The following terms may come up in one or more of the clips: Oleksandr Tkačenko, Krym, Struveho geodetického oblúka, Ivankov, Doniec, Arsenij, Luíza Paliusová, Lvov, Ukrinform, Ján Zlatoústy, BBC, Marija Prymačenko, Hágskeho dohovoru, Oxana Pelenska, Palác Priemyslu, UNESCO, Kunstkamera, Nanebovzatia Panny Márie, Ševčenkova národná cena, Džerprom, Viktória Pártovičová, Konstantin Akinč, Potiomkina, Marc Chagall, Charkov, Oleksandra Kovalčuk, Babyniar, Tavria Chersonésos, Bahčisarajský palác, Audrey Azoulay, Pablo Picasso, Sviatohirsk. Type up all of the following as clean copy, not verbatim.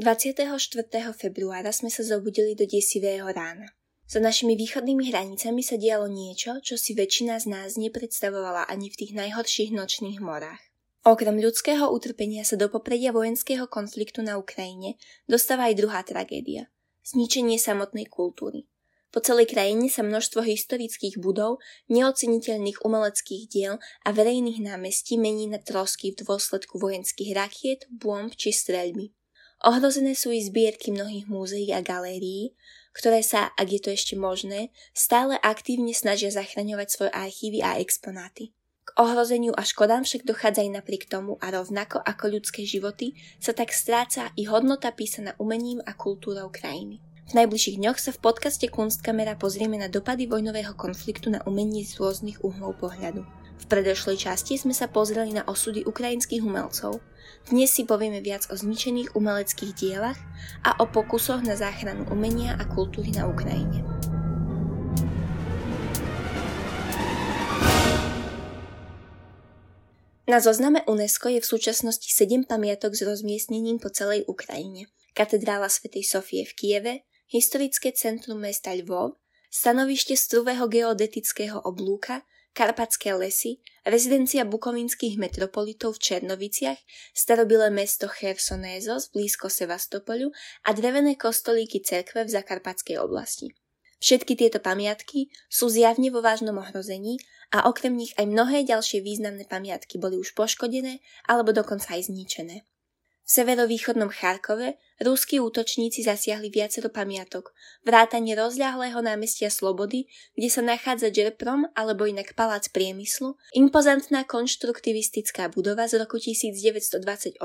24. februára sme sa zobudili do desivého rána. Za našimi východnými hranicami sa dialo niečo, čo si väčšina z nás nepredstavovala ani v tých najhorších nočných morách. Okrem ľudského utrpenia sa do popredia vojenského konfliktu na Ukrajine dostáva aj druhá tragédia – zničenie samotnej kultúry. Po celej krajine sa množstvo historických budov, neoceniteľných umeleckých diel a verejných námestí mení na trosky v dôsledku vojenských rakiet, bomb či streľby. Ohrozené sú i zbierky mnohých múzeí a galérií, ktoré sa, ak je to ešte možné, stále aktívne snažia zachraňovať svoje archívy a exponáty. K ohrozeniu a škodám však dochádza aj napriek tomu a rovnako ako ľudské životy sa tak stráca i hodnota písaná umením a kultúrou krajiny. V najbližších dňoch sa v podcaste Kunstkamera pozrieme na dopady vojnového konfliktu na umenie z rôznych uhlov pohľadu. V predošlej časti sme sa pozreli na osudy ukrajinských umelcov. Dnes si povieme viac o zničených umeleckých dielach a o pokusoch na záchranu umenia a kultúry na Ukrajine. Na zozname UNESCO je v súčasnosti 7 pamiatok s rozmiestnením po celej Ukrajine. Katedrála Svätej Sofie v Kieve, historické centrum mesta Lvov, stanovište Struveho geodetického oblúka, Karpatské lesy, rezidencia bukovinských metropolitov v Černoviciach, starobylé mesto Chersonésos blízko Sevastopolu a drevené kostolíky cerkve v Zakarpatskej oblasti. Všetky tieto pamiatky sú zjavne vo vážnom ohrození a okrem nich aj mnohé ďalšie významné pamiatky boli už poškodené alebo dokonca aj zničené. V severovýchodnom Charkove ruskí útočníci zasiahli viacero pamiatok, vrátane rozľahlého námestia Slobody, kde sa nachádza Džerprom alebo inak Palác Priemyslu, impozantná konštruktivistická budova z roku 1928,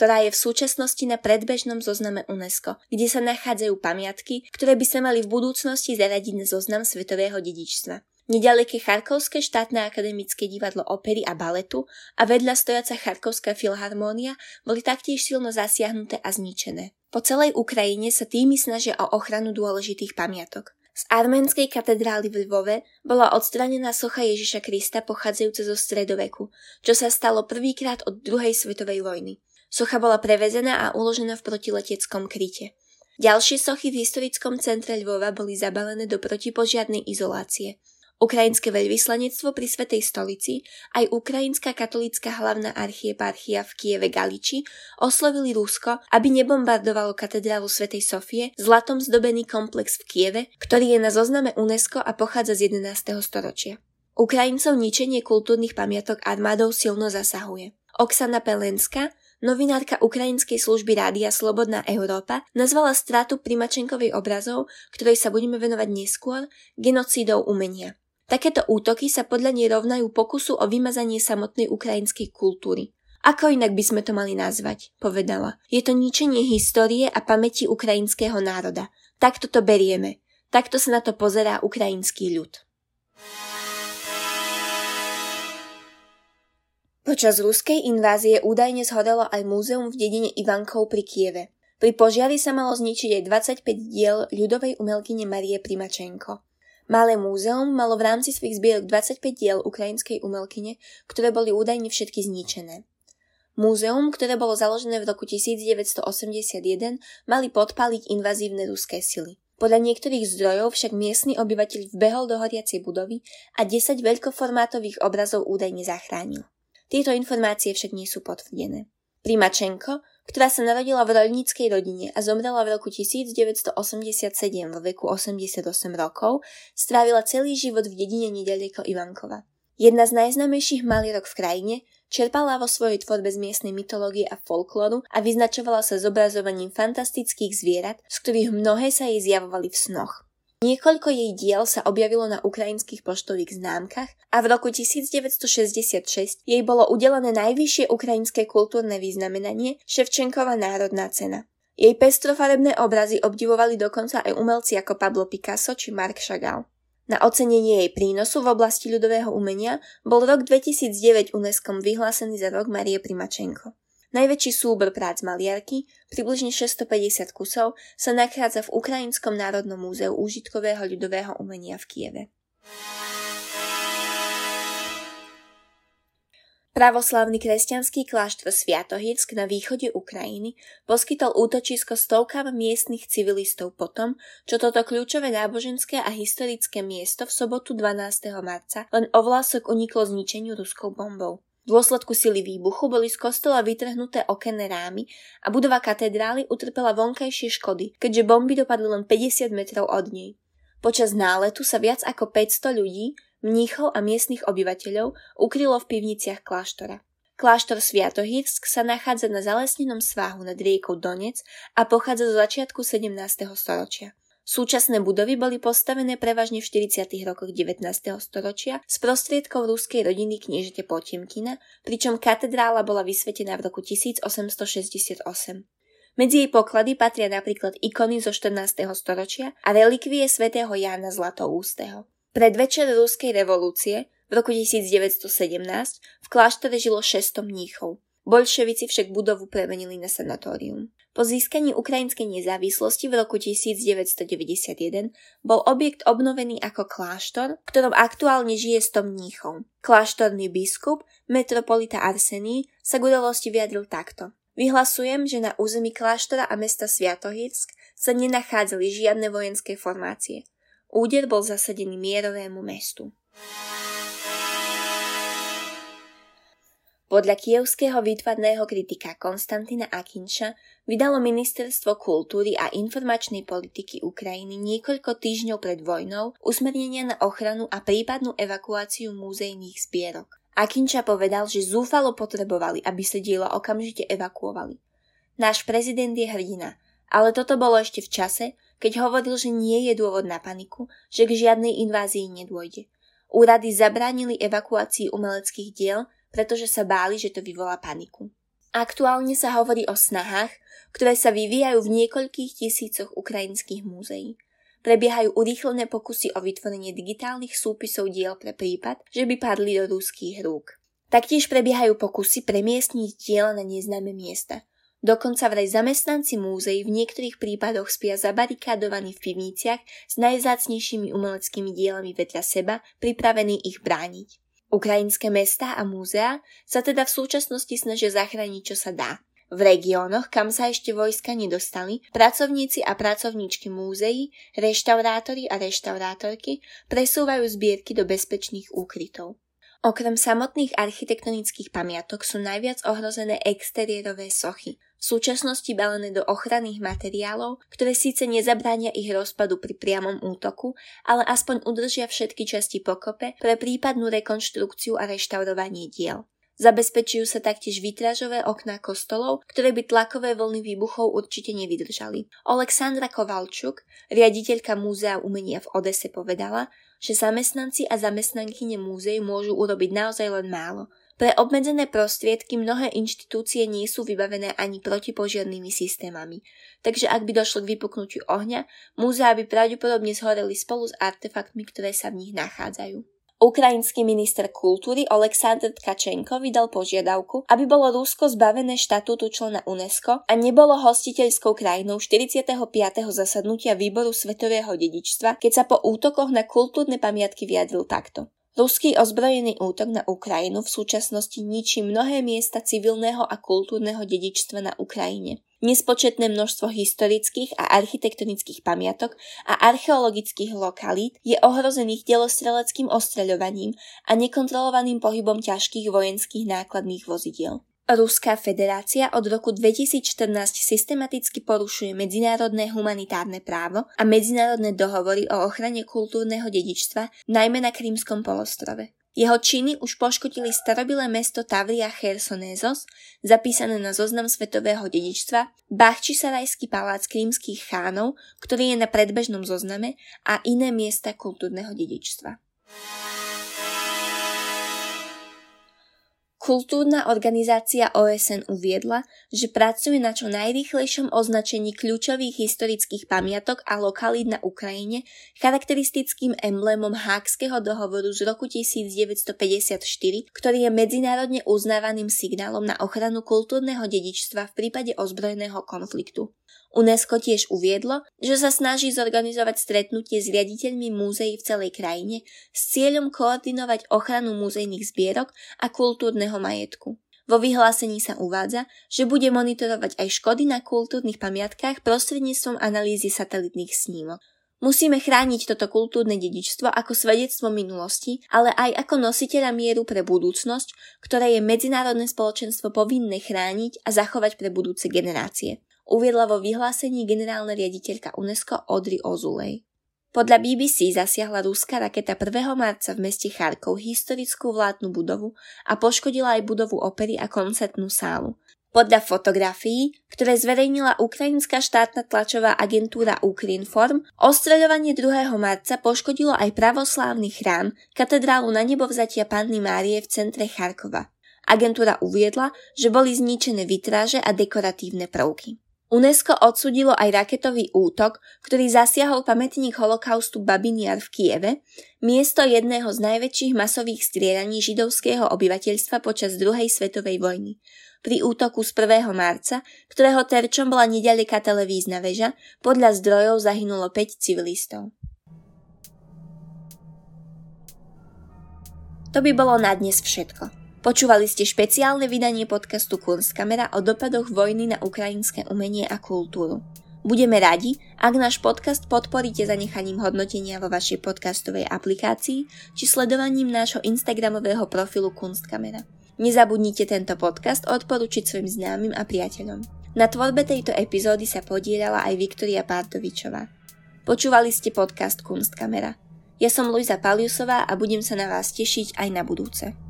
ktorá je v súčasnosti na predbežnom zozname UNESCO, kde sa nachádzajú pamiatky, ktoré by sa mali v budúcnosti zaradiť na zoznam svetového dedičstva. Nedaleké Charkovské štátne akademické divadlo opery a baletu a vedľa stojaca Charkovská filharmónia boli taktiež silno zasiahnuté a zničené. Po celej Ukrajine sa týmy snažia o ochranu dôležitých pamiatok. Z arménskej katedrály v Lvove bola odstranená socha Ježiša Krista pochádzajúca zo stredoveku, čo sa stalo prvýkrát od druhej svetovej vojny. Socha bola prevezená a uložená v protileteckom kryte. Ďalšie sochy v historickom centre Lvova boli zabalené do protipožiarnej izolácie. Ukrajinské veľvyslanectvo pri Svätej stolici aj Ukrajinská katolícka hlavná archieparchia v Kieve Galiči oslovili Rusko, aby nebombardovalo katedrálu Svätej Sofie, zlatom zdobený komplex v Kieve, ktorý je na zozname UNESCO a pochádza z 11. storočia. Ukrajincov ničenie kultúrnych pamiatok armádou silno zasahuje. Oxana Pelenska, novinárka ukrajinskej služby Rádia Slobodná Európa, nazvala stratu Prymačenkovej obrazov, ktorej sa budeme venovať neskôr, genocídou umenia. Takéto útoky sa podľa nej rovnajú pokusu o vymazanie samotnej ukrajinskej kultúry. Ako inak by sme to mali nazvať, povedala. Je to ničenie histórie a pamäti ukrajinského národa. Takto to berieme. Takto sa na to pozerá ukrajinský ľud. Počas ruskej invázie údajne zhorelo aj múzeum v dedine Ivankov pri Kieve. Pri požiari sa malo zničiť aj 25 diel ľudovej umelkyne Marije Prymačenko. Malé múzeum malo v rámci svojich zbierok 25 diel ukrajinskej umelkyne, ktoré boli údajne všetky zničené. Múzeum, ktoré bolo založené v roku 1981, mali podpáliť invazívne ruské sily. Podľa niektorých zdrojov však miestny obyvateľ vbehol do horiacej budovy a 10 veľkoformátových obrazov údajne zachránil. Tieto informácie však nie sú potvrdené. Prymačenko, ktorá sa narodila v roľníckej rodine a zomrela v roku 1987 vo veku 88 rokov, strávila celý život v dedine nedaleko Ivankova. Jedna z najznámejších maliarok v krajine, čerpala vo svojej tvorbe z miestnej mytológie a folklóru a vyznačovala sa zobrazovaním fantastických zvierat, z ktorých mnohé sa jej zjavovali v snoch. Niekoľko jej diel sa objavilo na ukrajinských poštových známkach a v roku 1966 jej bolo udelené najvyššie ukrajinské kultúrne vyznamenanie Ševčenkova národná cena. Jej pestrofarebné obrazy obdivovali dokonca aj umelci ako Pablo Picasso či Marc Chagall. Na ocenenie jej prínosu v oblasti ľudového umenia bol rok 2009 UNESCO vyhlásený za rok Marie Prymačenko. Najväčší súbor prác maliarky, približne 650 kusov, sa nachádza v Ukrajinskom národnom múzeu úžitkového ľudového umenia v Kieve. Pravoslavný kresťanský kláštor Sviatohirsk na východe Ukrajiny poskytol útočisko stovkám miestnych civilistov potom, čo toto kľúčové náboženské a historické miesto v sobotu 12. marca len ovlások uniklo zničeniu ruskou bombou. V dôsledku sily výbuchu boli z kostola vytrhnuté okenné rámy a budova katedrály utrpela vonkajšie škody, keďže bomby dopadli len 50 metrov od nej. Počas náletu sa viac ako 500 ľudí, mníchov a miestnych obyvateľov ukrylo v pivniciach kláštora. Kláštor Sviatohirsk sa nachádza na zalesnenom svahu nad riekou Doniec a pochádza zo začiatku 17. storočia. Súčasné budovy boli postavené prevažne v 40. rokoch 19. storočia z prostriedkov ruskej rodiny kniežete Potiomkina, pričom katedrála bola vysvetená v roku 1868. Medzi jej poklady patria napríklad ikony zo 14. storočia a relikvie svätého Jána Zlatoústeho. Predvečer ruskej revolúcie v roku 1917 v kláštore žilo 600 mníchov. Bolševici však budovu premenili na sanatórium. Po získaní ukrajinskej nezávislosti v roku 1991 bol objekt obnovený ako kláštor, v ktorom aktuálne žije 100 mníchov. Kláštorný biskup, metropolita Arsenij, sa k udalosti vyjadril takto: "Vyhlasujem, že na území kláštora a mesta Sviatohirsk sa nenachádzali žiadne vojenské formácie. Úder bol zasadený mierovému mestu." Podľa kievského výtvarného kritika Konstantina Akinča vydalo Ministerstvo kultúry a informačnej politiky Ukrajiny niekoľko týždňov pred vojnou usmernenia na ochranu a prípadnú evakuáciu múzejných zbierok. Akinča povedal, že zúfalo potrebovali, aby sa diela okamžite evakuovali. "Náš prezident je hrdina, ale toto bolo ešte v čase, keď hovoril, že nie je dôvod na paniku, že k žiadnej invázii nedôjde. Úrady zabránili evakuácii umeleckých diel, pretože sa báli, že to vyvolá paniku." Aktuálne sa hovorí o snahách, ktoré sa vyvíjajú v niekoľkých tisícoch ukrajinských múzeí. Prebiehajú urýchlené pokusy o vytvorenie digitálnych súpisov diel pre prípad, že by padli do ruských rúk. Taktiež prebiehajú pokusy premiestniť diela na neznáme miesta. Dokonca vraj zamestnanci múzeí v niektorých prípadoch spia zabarikádovaní v pivniciach s najvzácnejšími umeleckými dielami vedľa seba, pripravení ich brániť. Ukrajinské mestá a múzeá sa teda v súčasnosti snažia zachrániť, čo sa dá. V regiónoch, kam sa ešte vojska nedostali, pracovníci a pracovníčky múzeí, reštaurátori a reštaurátorky presúvajú zbierky do bezpečných úkrytov. Okrem samotných architektonických pamiatok sú najviac ohrozené exteriérové sochy, v súčasnosti balené do ochranných materiálov, ktoré síce nezabránia ich rozpadu pri priamom útoku, ale aspoň udržia všetky časti pokope pre prípadnú rekonštrukciu a reštaurovanie diel. Zabezpečujú sa taktiež vitrážové okná kostolov, ktoré by tlakové vlny výbuchov určite nevydržali. Oleksandra Kovalčuk, riaditeľka Múzea umenia v Odese, povedala, že zamestnanci a zamestnankyne múzeí môžu urobiť naozaj len málo. Pre obmedzené prostriedky mnohé inštitúcie nie sú vybavené ani protipožiarnymi systémami, takže ak by došlo k vypuknutiu ohňa, múzeá by pravdepodobne zhoreli spolu s artefaktmi, ktoré sa v nich nachádzajú. Ukrajinský minister kultúry Oleksandr Tkačenko vydal požiadavku, aby bolo Rusko zbavené štatútu člena UNESCO a nebolo hostiteľskou krajinou 45. zasadnutia Výboru svetového dedičstva, keď sa po útokoch na kultúrne pamiatky vyjadril takto: "Ruský ozbrojený útok na Ukrajinu v súčasnosti ničí mnohé miesta civilného a kultúrneho dedičstva na Ukrajine. Nespočetné množstvo historických a architektonických pamiatok a archeologických lokalít je ohrozených delostreleckým ostreľovaním a nekontrolovaným pohybom ťažkých vojenských nákladných vozidiel. Ruská federácia od roku 2014 systematicky porušuje medzinárodné humanitárne právo a medzinárodné dohovory o ochrane kultúrneho dedičstva, najmä na Krymskom polostrove. Jeho činy už poškodili starobilé mesto Tavria Chersonésos, zapísané na zoznam svetového dedičstva, Bahčisarajský palác krymských chánov, ktorý je na predbežnom zozname, a iné miesta kultúrneho dedičstva." Kultúrna organizácia OSN uviedla, že pracuje na čo najrýchlejšom označení kľúčových historických pamiatok a lokalít na Ukrajine charakteristickým emblémom Hágskeho dohovoru z roku 1954, ktorý je medzinárodne uznávaným signálom na ochranu kultúrneho dedičstva v prípade ozbrojeného konfliktu. UNESCO tiež uviedlo, že sa snaží zorganizovať stretnutie s riaditeľmi múzeí v celej krajine s cieľom koordinovať ochranu múzejných zbierok a kultúrneho majetku. Vo vyhlásení sa uvádza, že bude monitorovať aj škody na kultúrnych pamiatkách prostredníctvom analýzy satelitných snímok. Musíme chrániť toto kultúrne dedičstvo ako svedectvo minulosti, ale aj ako nositeľa mieru pre budúcnosť, ktoré je medzinárodné spoločenstvo povinné chrániť a zachovať pre budúce generácie, uviedla vo vyhlásení generálna riaditeľka UNESCO Audrey Azoulay. Podľa BBC zasiahla ruská raketa 1. marca v meste Charkov historickú vládnu budovu a poškodila aj budovu opery a koncertnú sálu. Podľa fotografií, ktoré zverejnila ukrajinská štátna tlačová agentúra Ukrinform, ostreľovanie 2. marca poškodilo aj pravoslávny chrám, katedrálu Nanebovzatia Panny Márie v centre Charkova. Agentúra uviedla, že boli zničené vitráže a dekoratívne prvky. UNESCO odsúdilo aj raketový útok, ktorý zasiahol pamätník holokaustu Babyniar v Kieve, miesto jedného z najväčších masových strieľaní židovského obyvateľstva počas druhej svetovej vojny. Pri útoku z 1. marca, ktorého terčom bola neďaleká televízna väža, podľa zdrojov zahynulo 5 civilistov. To by bolo na dnes všetko. Počúvali ste špeciálne vydanie podcastu Kunstkamera o dopadoch vojny na ukrajinské umenie a kultúru. Budeme radi, ak náš podcast podporíte zanechaním hodnotenia vo vašej podcastovej aplikácii či sledovaním nášho instagramového profilu Kunstkamera. Nezabudnite tento podcast odporučiť svojim známym a priateľom. Na tvorbe tejto epizódy sa podieľala aj Viktória Pártovičová. Počúvali ste podcast Kunstkamera. Ja som Luíza Paliusová a budem sa na vás tešiť aj na budúce.